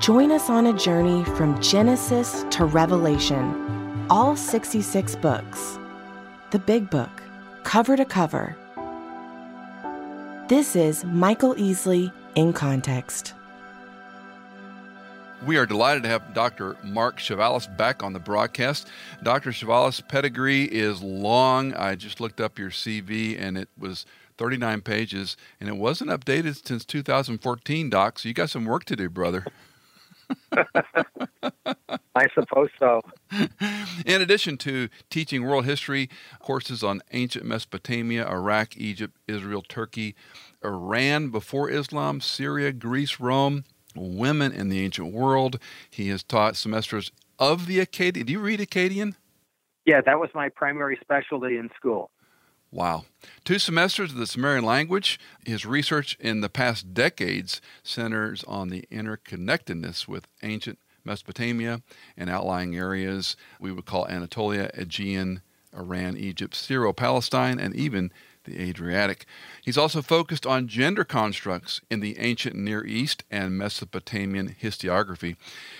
Join us on a journey from Genesis to Revelation. All 66 books. The Big Book, cover to cover. This is Michael Easley in Context. We are delighted to have Dr. Mark Chavalas back on the broadcast. Dr. Chavalas' pedigree is long. I just looked up your CV and it was 39 pages, and it wasn't updated since 2014, Doc, so you got some work to do, brother. I suppose so. In addition to teaching world history courses on ancient Mesopotamia, Iraq, Egypt, Israel, Turkey, Iran before Islam, Syria, Greece, Rome, women in the ancient world, he has taught semesters of the Akkadian. Do you read Akkadian? Yeah, that was my primary specialty in school. Wow. 2 semesters of the Sumerian language. His research in the past decades centers on the interconnectedness with ancient Mesopotamia and outlying areas we would call Anatolia, Aegean, Iran, Egypt, Syro-Palestine, and even the Adriatic. He's also focused on gender constructs in the ancient Near East and Mesopotamian historiography.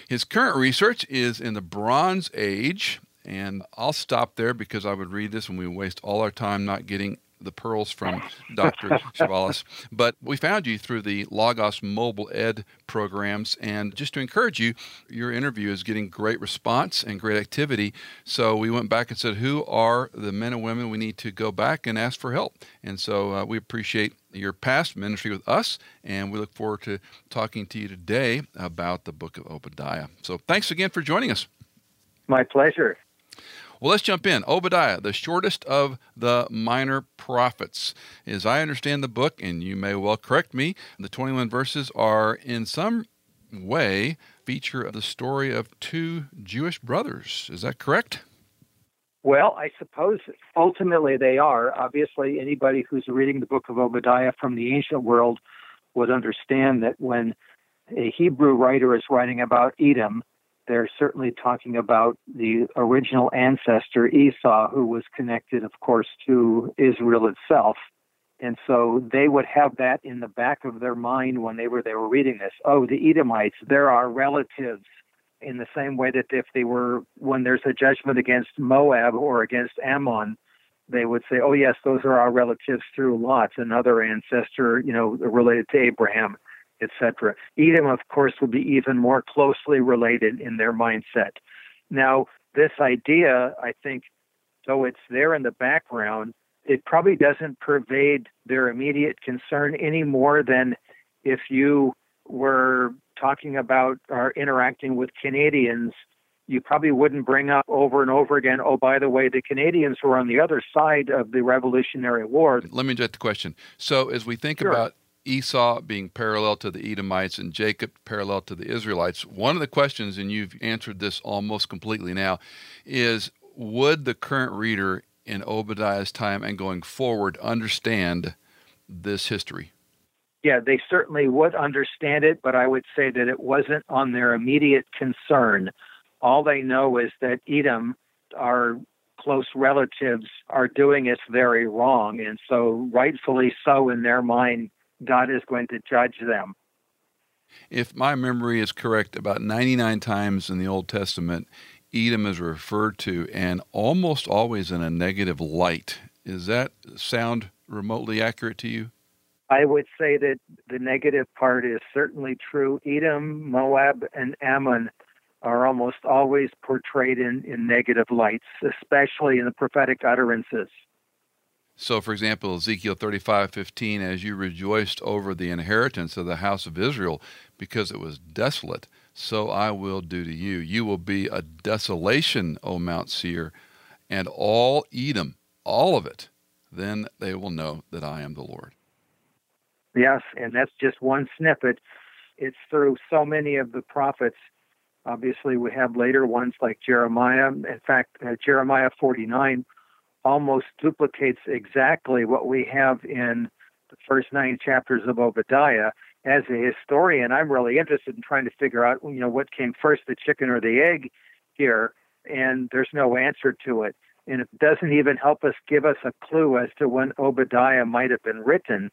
His current research is in the Bronze Age, and I'll stop there because I would read this and we waste all our time not getting the pearls from Dr. Chavalas. But we found you through the Logos Mobile Ed programs. And just to encourage you, your interview is getting great response and great activity. So we went back and said, who are the men and women we need to go back and ask for help? And so we appreciate your past ministry with us, and we look forward to talking to you today about the book of Obadiah. So thanks again for joining us. My pleasure. Well, let's jump in. Obadiah, the shortest of the minor prophets. As I understand the book, and you may well correct me, the 21 verses are in some way feature of the story of 2 Jewish brothers. Is that correct? Well, I suppose ultimately they are. Obviously, anybody who's reading the book of Obadiah from the ancient world would understand that when a Hebrew writer is writing about Edom, they're certainly talking about the original ancestor, Esau, who was connected, of course, to Israel itself. And so they would have that in the back of their mind when they were reading this. Oh, the Edomites, they're our relatives, in the same way that if they were, when there's a judgment against Moab or against Ammon, they would say, oh, yes, those are our relatives through Lot, another ancestor, related to Abraham, etc. Edom, of course, will be even more closely related in their mindset. Now, this idea, I think, though it's there in the background, it probably doesn't pervade their immediate concern any more than if you were talking about or interacting with Canadians, you probably wouldn't bring up over and over again, oh, by the way, the Canadians were on the other side of the Revolutionary War. Let me get the question. So as we think about Esau being parallel to the Edomites and Jacob parallel to the Israelites, one of the questions, and you've answered this almost completely now, is would the current reader in Obadiah's time and going forward understand this history? Yeah, they certainly would understand it, but I would say that it wasn't on their immediate concern. All they know is that Edom, our close relatives, are doing us very wrong, and so rightfully so in their mind, God is going to judge them. If my memory is correct, about 99 times in the Old Testament, Edom is referred to and almost always in a negative light. Does that sound remotely accurate to you? I would say that the negative part is certainly true. Edom, Moab, and Ammon are almost always portrayed in negative lights, especially in the prophetic utterances. So, for example, Ezekiel 35:15, as you rejoiced over the inheritance of the house of Israel because it was desolate, so I will do to you. You will be a desolation, O Mount Seir, and all Edom, all of it. Then they will know that I am the Lord. Yes, and that's just one snippet. It's through so many of the prophets Obviously, we have later ones like Jeremiah. In fact, Jeremiah 49 almost duplicates exactly what we have in the first 9 chapters of Obadiah. As a historian, I'm really interested in trying to figure out, you know, what came first, the chicken or the egg here, and there's no answer to it. And it doesn't even help us give us a clue as to when Obadiah might have been written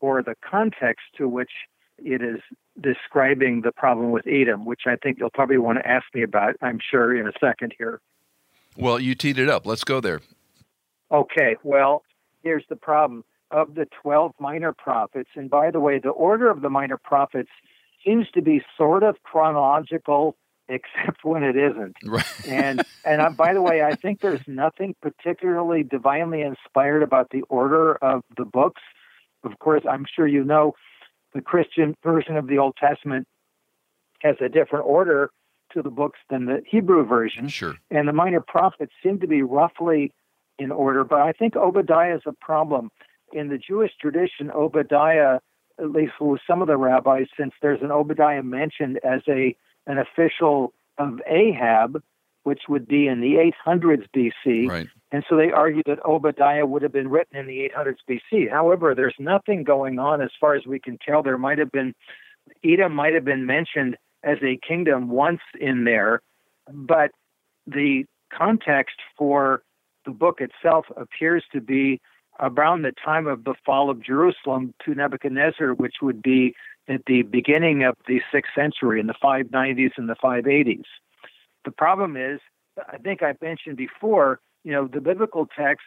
or the context to which it is describing the problem with Edom, which I think you'll probably want to ask me about, I'm sure, in a second here. Well, you teed it up. Let's go there. Okay. Well, here's the problem. Of the 12 minor prophets, and by the way, the order of the minor prophets seems to be sort of chronological, except when it isn't. Right. And by the way, I think there's nothing particularly divinely inspired about the order of the books. Of course, I'm sure you know the Christian version of the Old Testament has a different order to the books than the Hebrew version. Sure. And the minor prophets seem to be roughly in order, but I think Obadiah is a problem. In the Jewish tradition, Obadiah, at least with some of the rabbis, since there's an Obadiah mentioned as an official of Ahab, which would be in the 800s BC. Right. And so they argue that Obadiah would have been written in the 800s BC. However, there's nothing going on as far as we can tell. There might have been, Edom might have been mentioned as a kingdom once in there, but the context for the book itself appears to be around the time of the fall of Jerusalem to Nebuchadnezzar, which would be at the beginning of the 6th century, in the 590s and the 580s. The problem is, I think I mentioned before, you know, the biblical text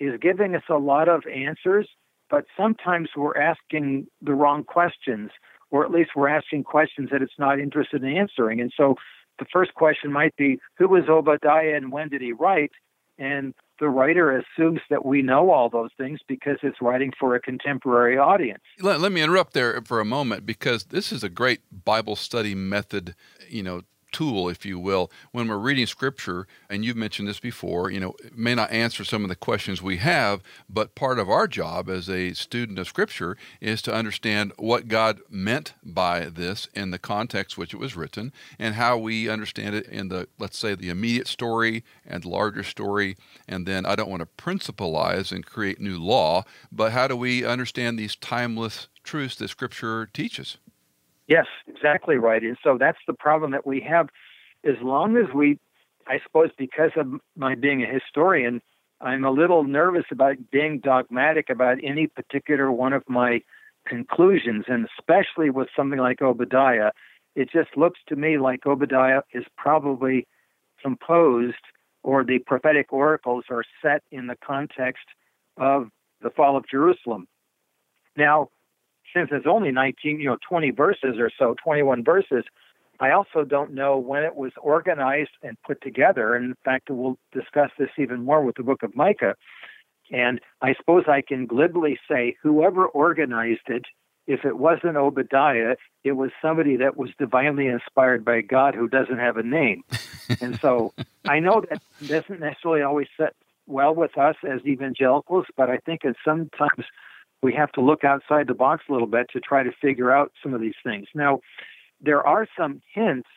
is giving us a lot of answers, but sometimes we're asking the wrong questions, or at least we're asking questions that it's not interested in answering. And so the first question might be, who was Obadiah and when did he write? And the writer assumes that we know all those things because it's writing for a contemporary audience. Let me interrupt there for a moment, because this is a great Bible study method, you know, tool, if you will. When we're reading Scripture, and you've mentioned this before, you know, it may not answer some of the questions we have, but part of our job as a student of Scripture is to understand what God meant by this in the context which it was written, and how we understand it in the, let's say, the immediate story and larger story. And then I don't want to principalize and create new law, but how do we understand these timeless truths that Scripture teaches? Yes, exactly right. And so that's the problem that we have. As long as we, I suppose because of my being a historian, I'm a little nervous about being dogmatic about any particular one of my conclusions, and especially with something like Obadiah. It just looks to me like Obadiah is probably composed, or the prophetic oracles are set in the context of the fall of Jerusalem. Now, since it's only 20 verses or so, 21 verses, I also don't know when it was organized and put together. And in fact, we'll discuss this even more with the book of Micah. And I suppose I can glibly say whoever organized it, if it wasn't Obadiah, it was somebody that was divinely inspired by God who doesn't have a name. And so I know that doesn't necessarily always sit well with us as evangelicals, but I think it's sometimes we have to look outside the box a little bit to try to figure out some of these things. Now, there are some hints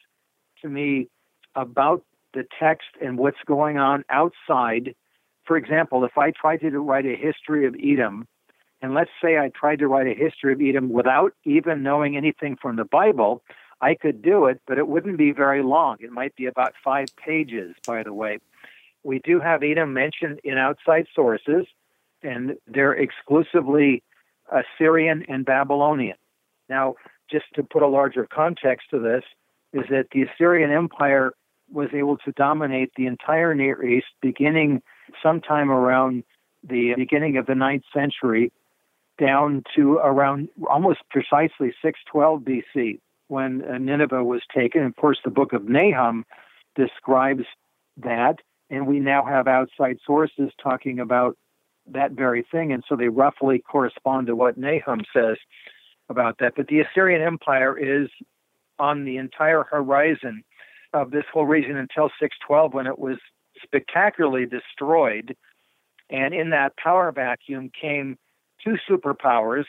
to me about the text and what's going on outside. For example, if I tried to write a history of Edom, and let's say I tried to write a history of Edom without even knowing anything from the Bible, I could do it, but it wouldn't be very long. It might be about 5 pages, by the way. We do have Edom mentioned in outside sources, and they're exclusively Assyrian and Babylonian. Now, just to put a larger context to this, is that the Assyrian Empire was able to dominate the entire Near East beginning sometime around the beginning of the 9th century down to around almost precisely 612 BC when Nineveh was taken. Of course, the book of Nahum describes that, and we now have outside sources talking about that very thing, and so they roughly correspond to what Nahum says about that. But the Assyrian Empire is on the entire horizon of this whole region until 612, when it was spectacularly destroyed. And in that power vacuum came 2 superpowers.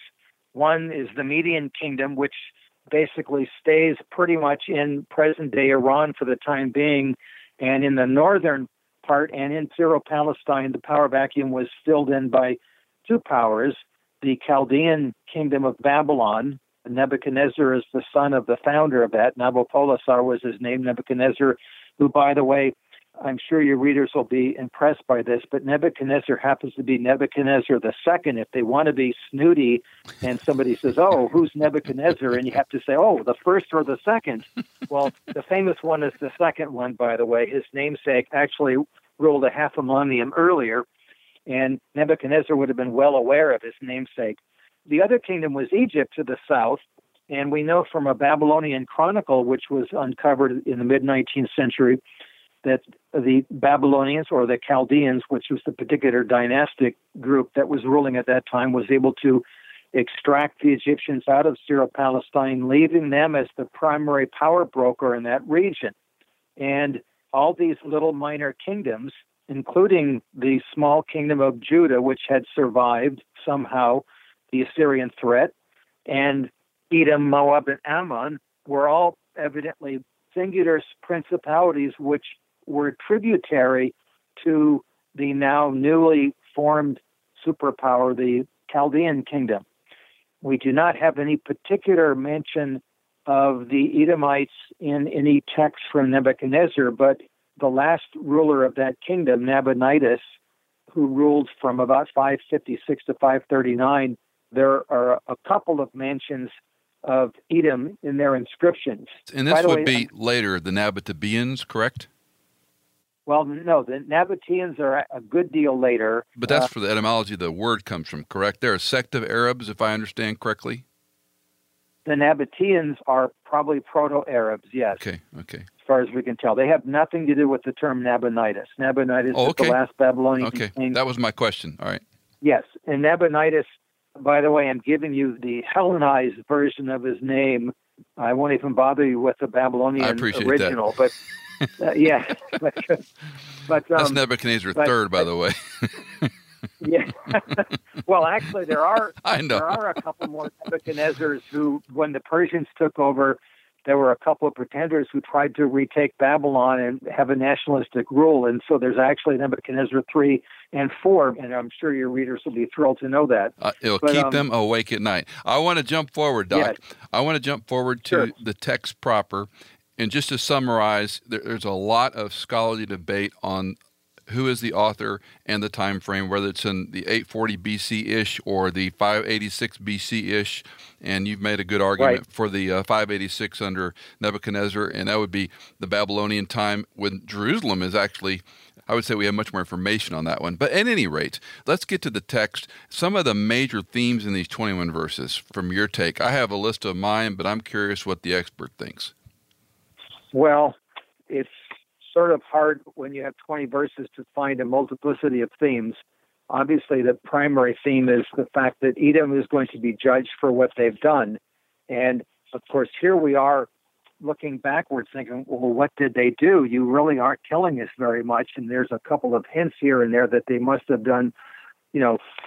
One is the Median Kingdom, which basically stays pretty much in present-day Iran for the time being, and in the northern part and in Syro-Palestine, the power vacuum was filled in by two powers, the Chaldean kingdom of Babylon. Nebuchadnezzar is the son of the founder of that. Nabopolassar was his name, Nebuchadnezzar, who, by the way, I'm sure your readers will be impressed by this, but Nebuchadnezzar happens to be Nebuchadnezzar II. If they want to be snooty and somebody says, oh, who's Nebuchadnezzar? And you have to say, oh, the first or the second. Well, the famous one is the second one, by the way. His namesake actually ruled a half a millennium earlier, and Nebuchadnezzar would have been well aware of his namesake. The other kingdom was Egypt to the south, and we know from a Babylonian chronicle, which was uncovered in the mid-19th century, that the Babylonians or the Chaldeans, which was the particular dynastic group that was ruling at that time, was able to extract the Egyptians out of Syro-Palestine, leaving them as the primary power broker in that region. And all these little minor kingdoms, including the small kingdom of Judah, which had survived somehow the Assyrian threat, and Edom, Moab, and Ammon, were all evidently singular principalities which were tributary to the now newly formed superpower, the Chaldean kingdom. We do not have any particular mention of the Edomites in any text from Nebuchadnezzar, but the last ruler of that kingdom, Nabonidus, who ruled from about 556 to 539, there are a couple of mentions of Edom in their inscriptions. And this would be later, the Nabataeans, correct? Well, no, the Nabataeans are a good deal later. But that's for the etymology the word comes from, correct? They're a sect of Arabs, if I understand correctly? The Nabataeans are probably proto-Arabs, yes. Okay. As far as we can tell. They have nothing to do with the term Nabonidus. Nabonidus is the last Babylonian king. That was my question. All right. Yes, and Nabonidus, by the way, I'm giving you the Hellenized version of his name. I won't even bother you with the Babylonian original. That. But that's Nebuchadnezzar III, by the way. Yeah. Well, actually, there are a couple more Nebuchadnezzars who, when the Persians took over, there were a couple of pretenders who tried to retake Babylon and have a nationalistic rule. And so there's actually Nebuchadnezzar 3 and 4, and I'm sure your readers will be thrilled to know that. It'll keep them awake at night. I want to jump forward, Doc. Yes. I want to jump forward to the text proper. And just to summarize, there's a lot of scholarly debate on who is the author and the time frame, whether it's in the 840 BC-ish or the 586 BC-ish, and you've made a good argument for the 586 under Nebuchadnezzar, and that would be the Babylonian time when Jerusalem is actually, I would say we have much more information on that one. But at any rate, let's get to the text. Some of the major themes in these 21 verses from your take. I have a list of mine, but I'm curious what the expert thinks. Well, it's sort of hard when you have 20 verses to find a multiplicity of themes. Obviously, the primary theme is the fact that Edom is going to be judged for what they've done. And, of course, here we are looking backwards thinking, well, what did they do? You really aren't telling us very much. And there's a couple of hints here and there that they must have done,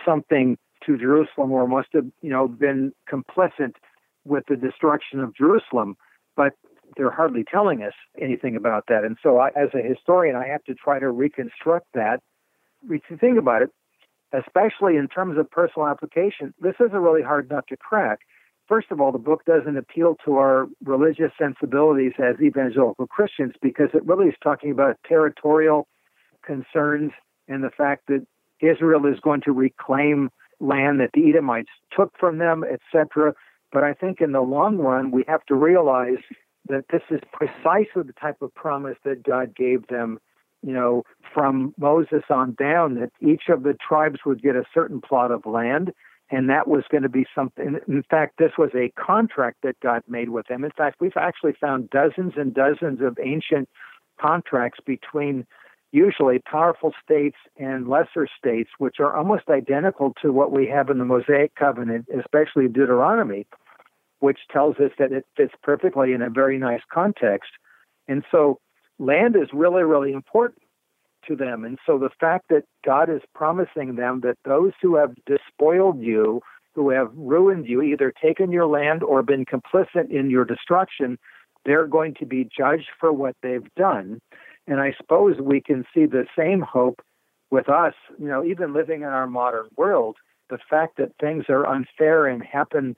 something to Jerusalem or must have, been complicit with the destruction of Jerusalem. But they're hardly telling us anything about that. And so as a historian, I have to try to reconstruct that. We should think about it, especially in terms of personal application. This is a really hard nut to crack. First of all, the book doesn't appeal to our religious sensibilities as evangelical Christians because it really is talking about territorial concerns and the fact that Israel is going to reclaim land that the Edomites took from them, etc. But I think in the long run, we have to realize that this is precisely the type of promise that God gave them, from Moses on down, that each of the tribes would get a certain plot of land, and that was going to be something. In fact, this was a contract that God made with them. In fact, we've actually found dozens and dozens of ancient contracts between usually powerful states and lesser states, which are almost identical to what we have in the Mosaic Covenant, especially Deuteronomy, which tells us that it fits perfectly in a very nice context. And so land is really, really important to them. And so the fact that God is promising them that those who have despoiled you who have ruined you, either taken your land or been complicit in your destruction, they're going to be judged for what they've done. And I suppose we can see the same hope with us, you know, even living in our modern world, the fact that things are unfair and happen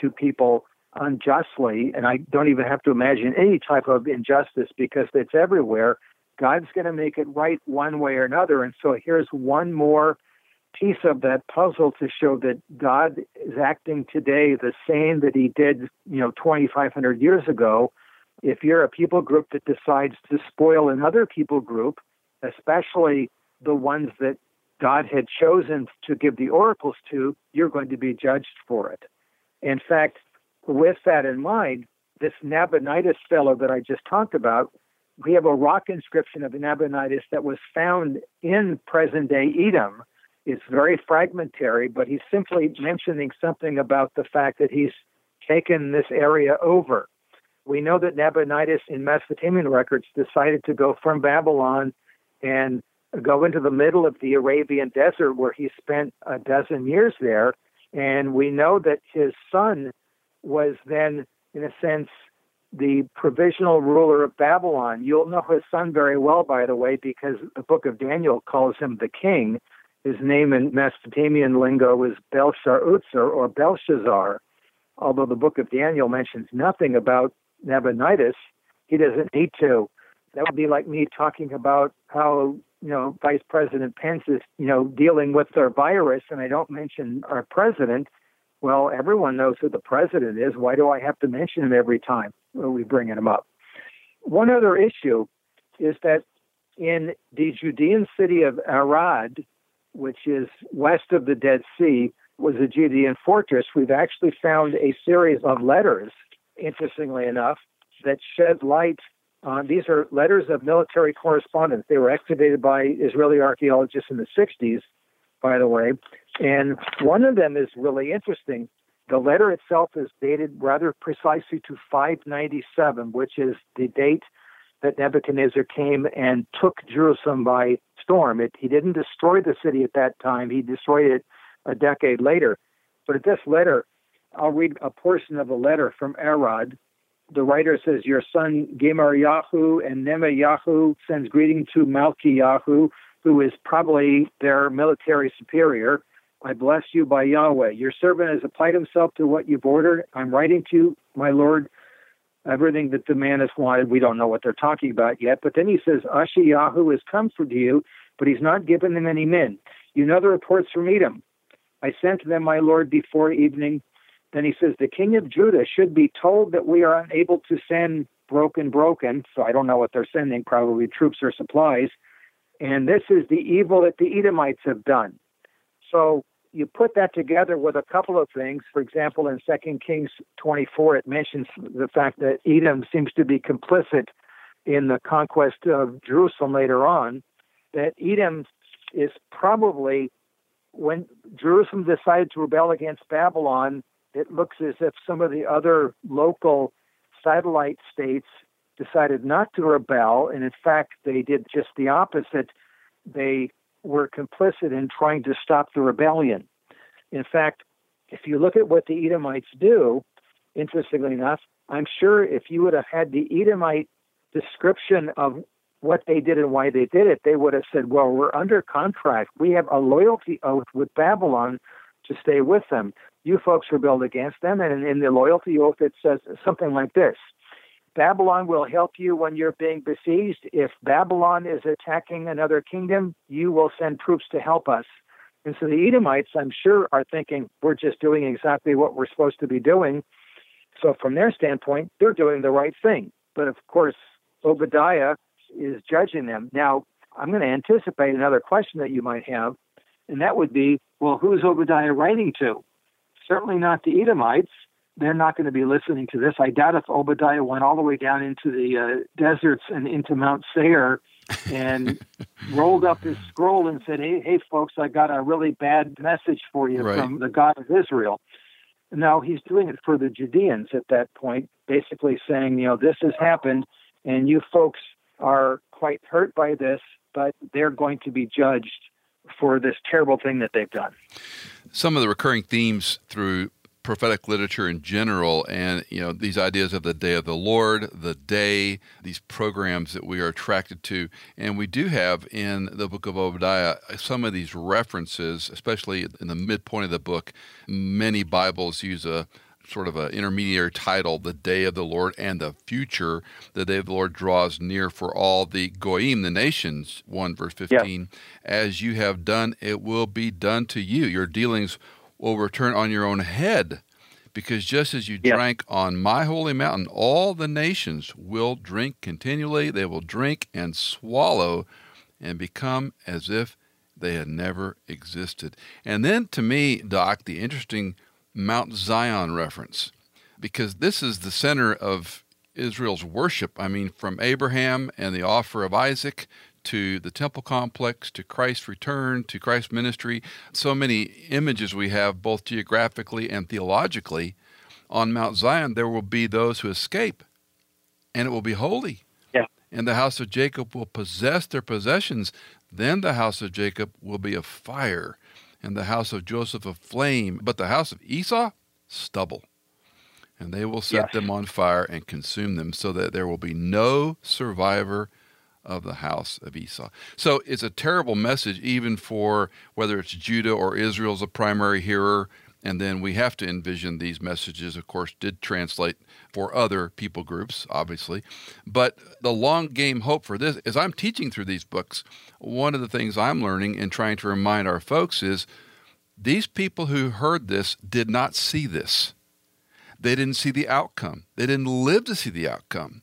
to people unjustly, and I don't even have to imagine any type of injustice because it's everywhere. God's going to make it right one way or another. And so here's one more piece of that puzzle to show that God is acting today the same that he did, you know, 2,500 years ago. If you're a people group that decides to spoil another people group, especially the ones that God had chosen to give the oracles to, you're going to be judged for it. In fact, with that in mind, this Nabonidus fellow that I just talked about, we have a rock inscription of Nabonidus that was found in present-day Edom. It's very fragmentary, but he's simply mentioning something about the fact that he's taken this area over. We know that Nabonidus in Mesopotamian records decided to go from Babylon and go into the middle of the Arabian desert where he spent 12 years there. And we know that his son was then, in a sense, the provisional ruler of Babylon. You'll know his son very well, by the way, because the book of Daniel calls him the king. His name in Mesopotamian lingo is Belsharutsar or Belshazzar. Although the book of Daniel mentions nothing about Nabonidus, he doesn't need to. That would be like me talking about how, you know, Vice President Pence is, you know, dealing with their virus, and I don't mention our president. Well, everyone knows who the president is. Why do I have to mention him every time we bring him up? One other issue is that in the Judean city of Arad, which is west of the Dead Sea, was a Judean fortress. We've actually found a series of letters, interestingly enough, that shed light on. These are letters of military correspondence. They were excavated by Israeli archaeologists in the 60s, by the way. And one of them is really interesting. The letter itself is dated rather precisely to 597, which is the date that Nebuchadnezzar came and took Jerusalem by storm. He didn't destroy the city at that time. He destroyed it a decade later. But at this letter, I'll read a portion of a letter from Arad. The writer says, "Your son Gemariahu and Nemayahu sends greeting to Malkiyahu, who is probably their military superior. I bless you by Yahweh. Your servant has applied himself to what you've ordered. I'm writing to you, my lord, everything that the man has wanted." We don't know what they're talking about yet. But then he says, "Ashiyahu has come for you, but he's not given them any men. You know the reports from Edom. I sent them, my lord, before evening." Then he says, "The king of Judah should be told that we are unable to send broken. So I don't know what they're sending, probably troops or supplies. And this is the evil that the Edomites have done. So you put that together with a couple of things. For example, in 2 Kings 24, it mentions the fact that Edom seems to be complicit in the conquest of Jerusalem later on, that Edom is probably, when Jerusalem decided to rebel against Babylon, it looks as if some of the other local satellite states decided not to rebel, and in fact, they did just the opposite. They were complicit in trying to stop the rebellion. In fact, if you look at what the Edomites do, interestingly enough, I'm sure if you would have had the Edomite description of what they did and why they did it, they would have said, well, we're under contract. We have a loyalty oath with Babylon to stay with them. You folks rebelled against them, and in the loyalty oath, it says something like this: Babylon will help you when you're being besieged. If Babylon is attacking another kingdom, you will send troops to help us. And so the Edomites, I'm sure, are thinking, we're just doing exactly what we're supposed to be doing. So from their standpoint, they're doing the right thing. But of course, Obadiah is judging them. Now, I'm going to anticipate another question that you might have, and that would be, well, who's Obadiah writing to? Certainly not the Edomites. They're not going to be listening to this. I doubt if Obadiah went all the way down into the deserts and into Mount Seir and rolled up his scroll and said, hey, folks, I got a really bad message for you from the God of Israel. No, he's doing it for the Judeans at that point, basically saying, you know, this has happened, and you folks are quite hurt by this, but they're going to be judged for this terrible thing that they've done. some of the recurring themes through prophetic literature in general, and these ideas of the day of the Lord, the day, these programs that we are attracted to. And we do have in the book of Obadiah some of these references, especially in the midpoint of the book. Many Bibles use a sort of an intermediary title, the day of the Lord and the future. The day of the Lord draws near for all the goyim, the nations, 1 verse 15. Yes. As you have done, it will be done to you. Your dealings will return on your own head, because just as you drank on my holy mountain, all the nations will drink continually. They will drink and swallow and become as if they had never existed. And then to me, Doc, the interesting Mount Zion reference, because this is the center of Israel's worship. I mean, from Abraham and the offer of Isaac to the temple complex, to Christ's return, to Christ's ministry, so many images we have both geographically and theologically. On Mount Zion, there will be those who escape, and it will be holy. Yeah. And the house of Jacob will possess their possessions. Then the house of Jacob will be of fire, and the house of Joseph a flame, but the house of Esau, stubble. And they will set them on fire and consume them, so that there will be no survivor of the house of Esau. So it's a terrible message, even for whether it's Judah or Israel's a primary hearer. And then we have to envision these messages, of course, did translate for other people groups, obviously. But the long game hope for this, as I'm teaching through these books, one of the things I'm learning and trying to remind our folks is these people who heard this did not see this. They didn't see the outcome. They didn't live to see the outcome.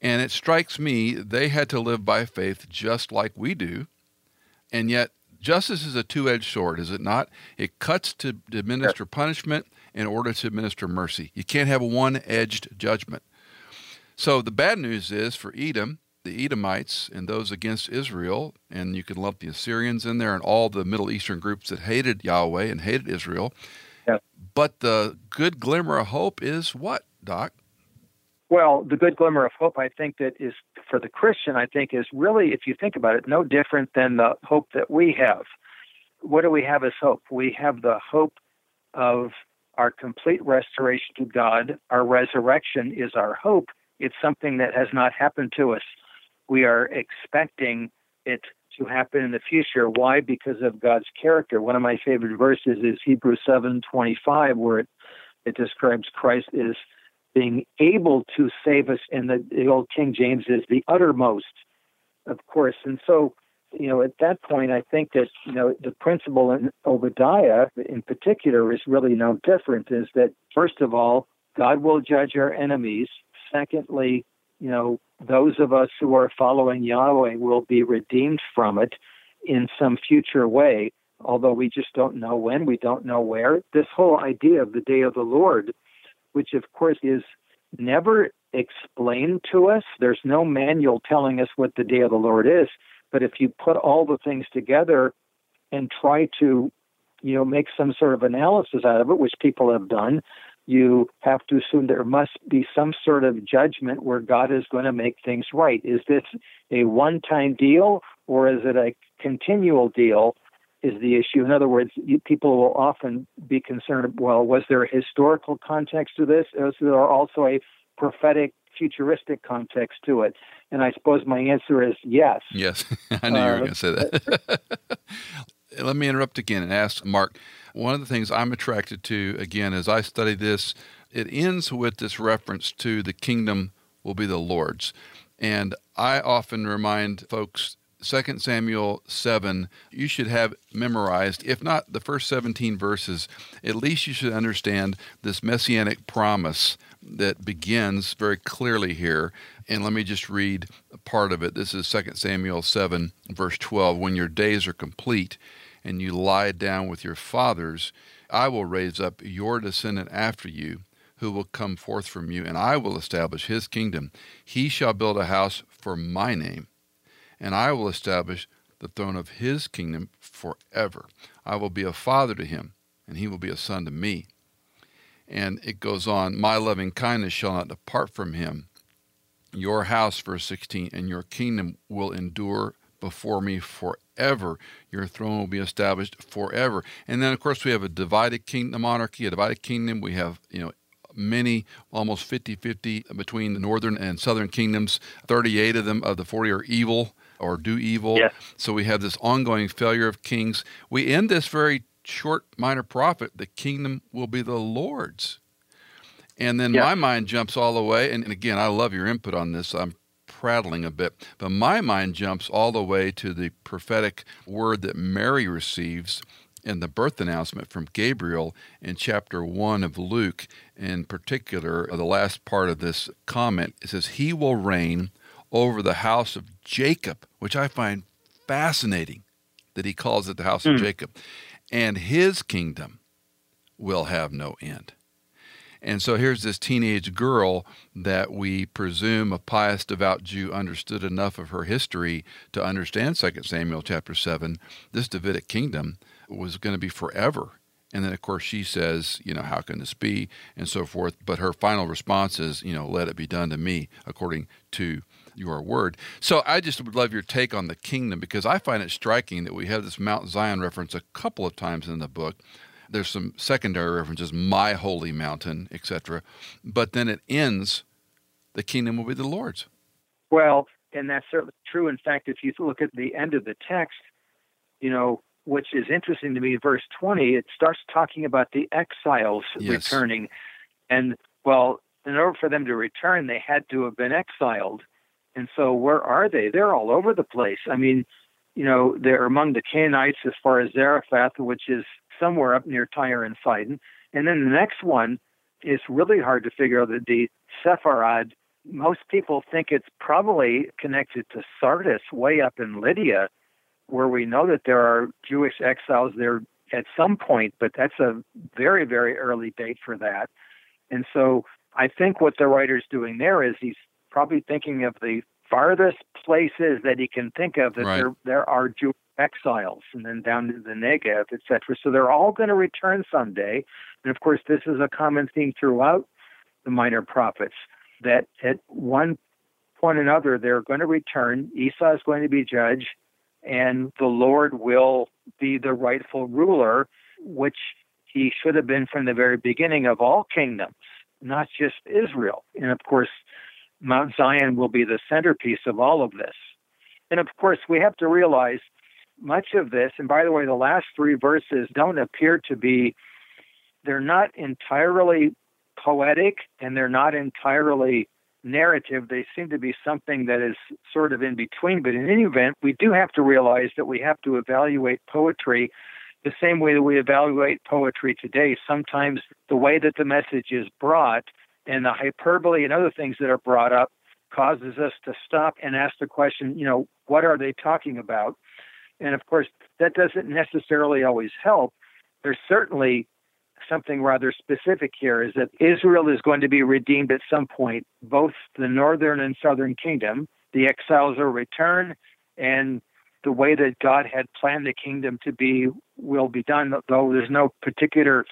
And it strikes me they had to live by faith just like we do, and yet justice is a two-edged sword, is it not? It cuts to administer punishment in order to administer mercy. You can't have a one-edged judgment. So the bad news is for Edom, the Edomites, and those against Israel, and you can lump the Assyrians in there and all the Middle Eastern groups that hated Yahweh and hated Israel. Yeah. But the good glimmer of hope is what, Doc? Well, the good glimmer of hope, I think, that is for the Christian, I think, is really, if you think about it, no different than the hope that we have. What do we have as hope? We have the hope of our complete restoration to God. Our resurrection is our hope. It's something that has not happened to us. We are expecting it to happen in the future. Why? Because of God's character. One of my favorite verses is Hebrews 7:25, where it describes Christ as being able to save us, and the old King James is the uttermost, of course. And so, at that point, I think that, the principle in Obadiah in particular is really no different, is that, first of all, God will judge our enemies. Secondly, those of us who are following Yahweh will be redeemed from it in some future way, although we just don't know when, we don't know where. This whole idea of the day of the Lord, which, of course, is never explained to us. There's no manual telling us what the day of the Lord is. But if you put all the things together and try to, make some sort of analysis out of it, which people have done, you have to assume there must be some sort of judgment where God is going to make things right. Is this a one-time deal, or is it a continual deal? Is the issue. In other words, people will often be concerned, well, was there a historical context to this? Is there also a prophetic, futuristic context to it? And I suppose my answer is yes. Yes, I knew you were going to say that. Let me interrupt again and ask Mark, one of the things I'm attracted to, again, as I study this, it ends with this reference to the kingdom will be the Lord's. And I often remind folks, 2 Samuel 7, you should have memorized, if not the first 17 verses, at least you should understand this messianic promise that begins very clearly here. And let me just read a part of it. This is 2 Samuel 7, verse 12. When your days are complete and you lie down with your fathers, I will raise up your descendant after you, who will come forth from you, and I will establish his kingdom. He shall build a house for my name, and I will establish the throne of his kingdom forever. I will be a father to him, and he will be a son to me. And it goes on, my loving kindness shall not depart from him. Your house, verse 16, and your kingdom will endure before me forever. forever. Your throne will be established forever. And then, of course, we have a divided kingdom, monarchy, a divided kingdom. We have, many, almost 50-50 between the northern and southern kingdoms. 38 of them of the 40 are evil or do evil. Yes. So we have this ongoing failure of kings. We end this very short minor prophet, the kingdom will be the Lord's. And then my mind jumps all the way, and again, I love your input on this. I'm prattling a bit, but my mind jumps all the way to the prophetic word that Mary receives in the birth announcement from Gabriel in chapter 1 of Luke, in particular, the last part of this comment. It says, he will reign over the house of Jacob, which I find fascinating that he calls it the house of Jacob, and his kingdom will have no end. And so here's this teenage girl that we presume a pious, devout Jew understood enough of her history to understand 2 Samuel chapter 7. This Davidic kingdom was going to be forever. And then, of course, she says, how can this be, and so forth. But her final response is, let it be done to me according to your word. So I just would love your take on the kingdom, because I find it striking that we have this Mount Zion reference a couple of times in the book. There's some secondary references, my holy mountain, etc. But then it ends, the kingdom will be the Lord's. Well, and that's certainly true. In fact, if you look at the end of the text, which is interesting to me, verse 20, it starts talking about the exiles returning. And, in order for them to return, they had to have been exiled. And so where are they? They're all over the place. I mean, they're among the Canaanites as far as Zarephath, which is somewhere up near Tyre and Sidon. And then the next one is really hard to figure out, the Sepharad. Most people think it's probably connected to Sardis, way up in Lydia, where we know that there are Jewish exiles there at some point, but that's a very, very early date for that. And so I think what the writer's doing there is he's probably thinking of the farthest places that he can think of that there are Jewish exiles, and then down to the Negev, etc. So they're all going to return someday. And of course, this is a common theme throughout the minor prophets, that at one point or another, they're going to return. Esau is going to be judge, and the Lord will be the rightful ruler, which he should have been from the very beginning of all kingdoms, not just Israel. And of course, Mount Zion will be the centerpiece of all of this. And of course, we have to realize much of this, and by the way, the last three verses don't appear to be, they're not entirely poetic and they're not entirely narrative. They seem to be something that is sort of in between. But in any event, we do have to realize that we have to evaluate poetry the same way that we evaluate poetry today. Sometimes the way that the message is brought and the hyperbole and other things that are brought up causes us to stop and ask the question, what are they talking about? And of course, that doesn't necessarily always help. There's certainly something rather specific here, is that Israel is going to be redeemed at some point, both the northern and southern kingdom. The exiles will return, and the way that God had planned the kingdom to be will be done, though there's no particular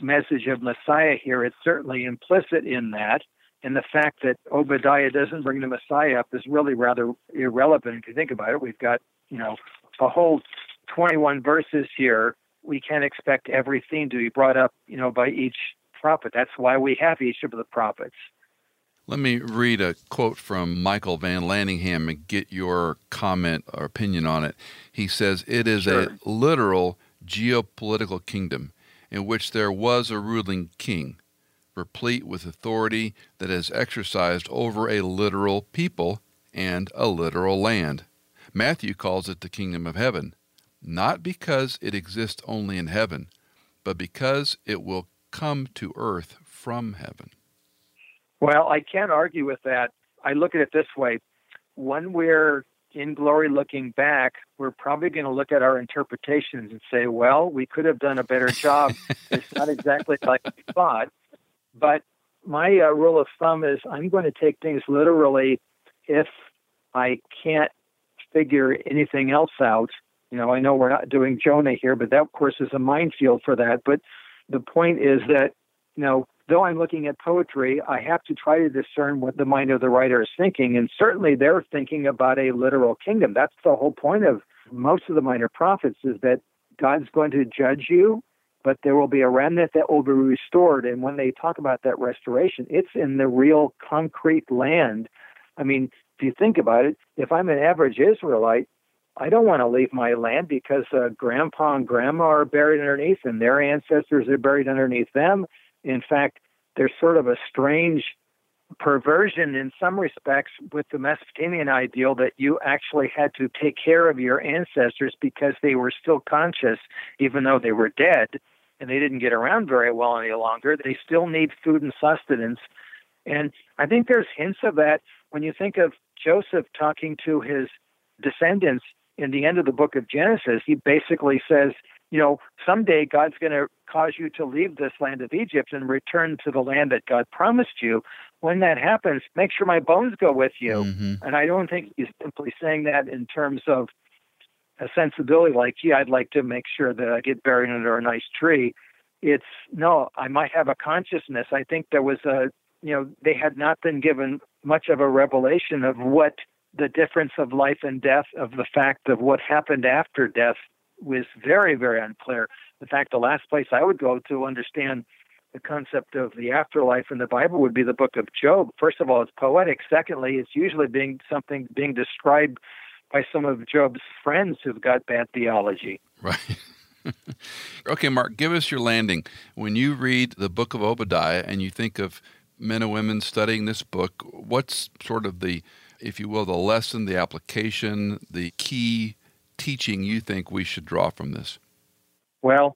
message of Messiah here. It's certainly implicit in that. And the fact that Obadiah doesn't bring the Messiah up is really rather irrelevant if you think about it. We've got, a whole 21 verses here. We can't expect every theme to be brought up, by each prophet. That's why we have each of the prophets. Let me read a quote from Michael Van Lanningham and get your comment or opinion on it. He says, it is a literal geopolitical kingdom in which there was a ruling king, replete with authority that is exercised over a literal people and a literal land. Matthew calls it the kingdom of heaven, not because it exists only in heaven, but because it will come to earth from heaven. Well, I can't argue with that. I look at it this way. When we're in glory looking back, we're probably going to look at our interpretations and say, we could have done a better job. It's not exactly like we thought. But my rule of thumb is I'm going to take things literally if I can't figure anything else out. I know we're not doing Jonah here, but that, of course, is a minefield for that. But the point is that, though I'm looking at poetry, I have to try to discern what the mind of the writer is thinking. And certainly they're thinking about a literal kingdom. That's the whole point of most of the minor prophets is that God's going to judge you, but there will be a remnant that will be restored. And when they talk about that restoration, it's in the real concrete land. I mean, if you think about it, if I'm an average Israelite, I don't want to leave my land because grandpa and grandma are buried underneath and their ancestors are buried underneath them. In fact, there's sort of a strange perversion in some respects with the Mesopotamian ideal that you actually had to take care of your ancestors because they were still conscious, even though they were dead and they didn't get around very well any longer. They still need food and sustenance. And I think there's hints of that when you think of Joseph talking to his descendants in the end of the book of Genesis. He basically says, you know, someday God's going to cause you to leave this land of Egypt and return to the land that God promised you. When that happens, make sure my bones go with you. Mm-hmm. And I don't think he's simply saying that in terms of a sensibility like, gee, I'd like to make sure that I get buried under a nice tree. It's, no, I might have a consciousness. I think there was a, you know, they had not been given much of a revelation of what the difference of life and death, of the fact of what happened after death, was very, very unclear. In fact, the last place I would go to understand the concept of the afterlife in the Bible would be the book of Job. First of all, it's poetic. Secondly, it's usually being described by some of Job's friends who've got bad theology. Right. Okay, Mark, give us your landing. When you read the book of Obadiah and you think of men and women studying this book, what's sort of the, if you will, the lesson, the application, the key teaching you think we should draw from this? Well,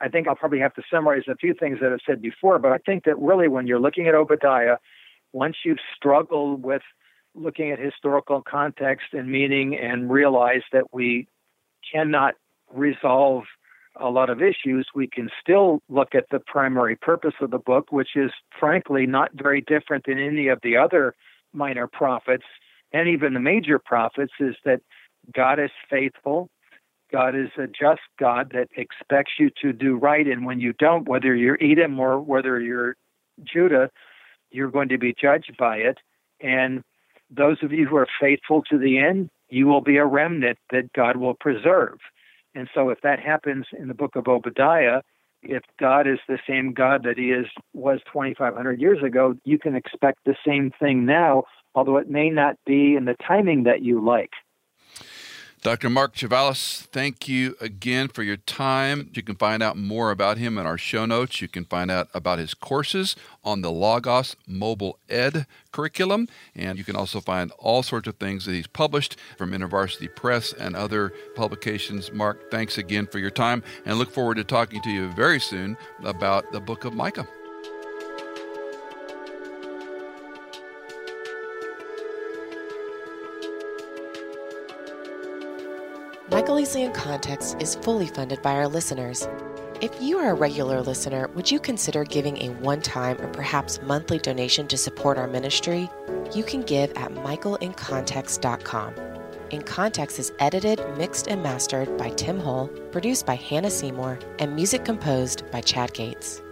I think I'll probably have to summarize a few things that I've said before, but I think that really when you're looking at Obadiah, once you've struggled with looking at historical context and meaning and realize that we cannot resolve a lot of issues, we can still look at the primary purpose of the book, which is frankly not very different than any of the other minor prophets and even the major prophets, is that God is faithful. God is a just God that expects you to do right. And when you don't, whether you're Edom or whether you're Judah, you're going to be judged by it. And those of you who are faithful to the end, you will be a remnant that God will preserve. And so if that happens in the book of Obadiah, if God is the same God that he was 2,500 years ago, you can expect the same thing now, although it may not be in the timing that you like. Dr. Mark Chavalas, thank you again for your time. You can find out more about him in our show notes. You can find out about his courses on the Logos Mobile Ed curriculum, and you can also find all sorts of things that he's published from InterVarsity Press and other publications. Mark, thanks again for your time, and look forward to talking to you very soon about the book of Micah. Michael Easley in Context is fully funded by our listeners. If you are a regular listener, would you consider giving a one-time or perhaps monthly donation to support our ministry? You can give at michaelincontext.com. In Context is edited, mixed, and mastered by Tim Hull, produced by Hannah Seymour, and music composed by Chad Gates.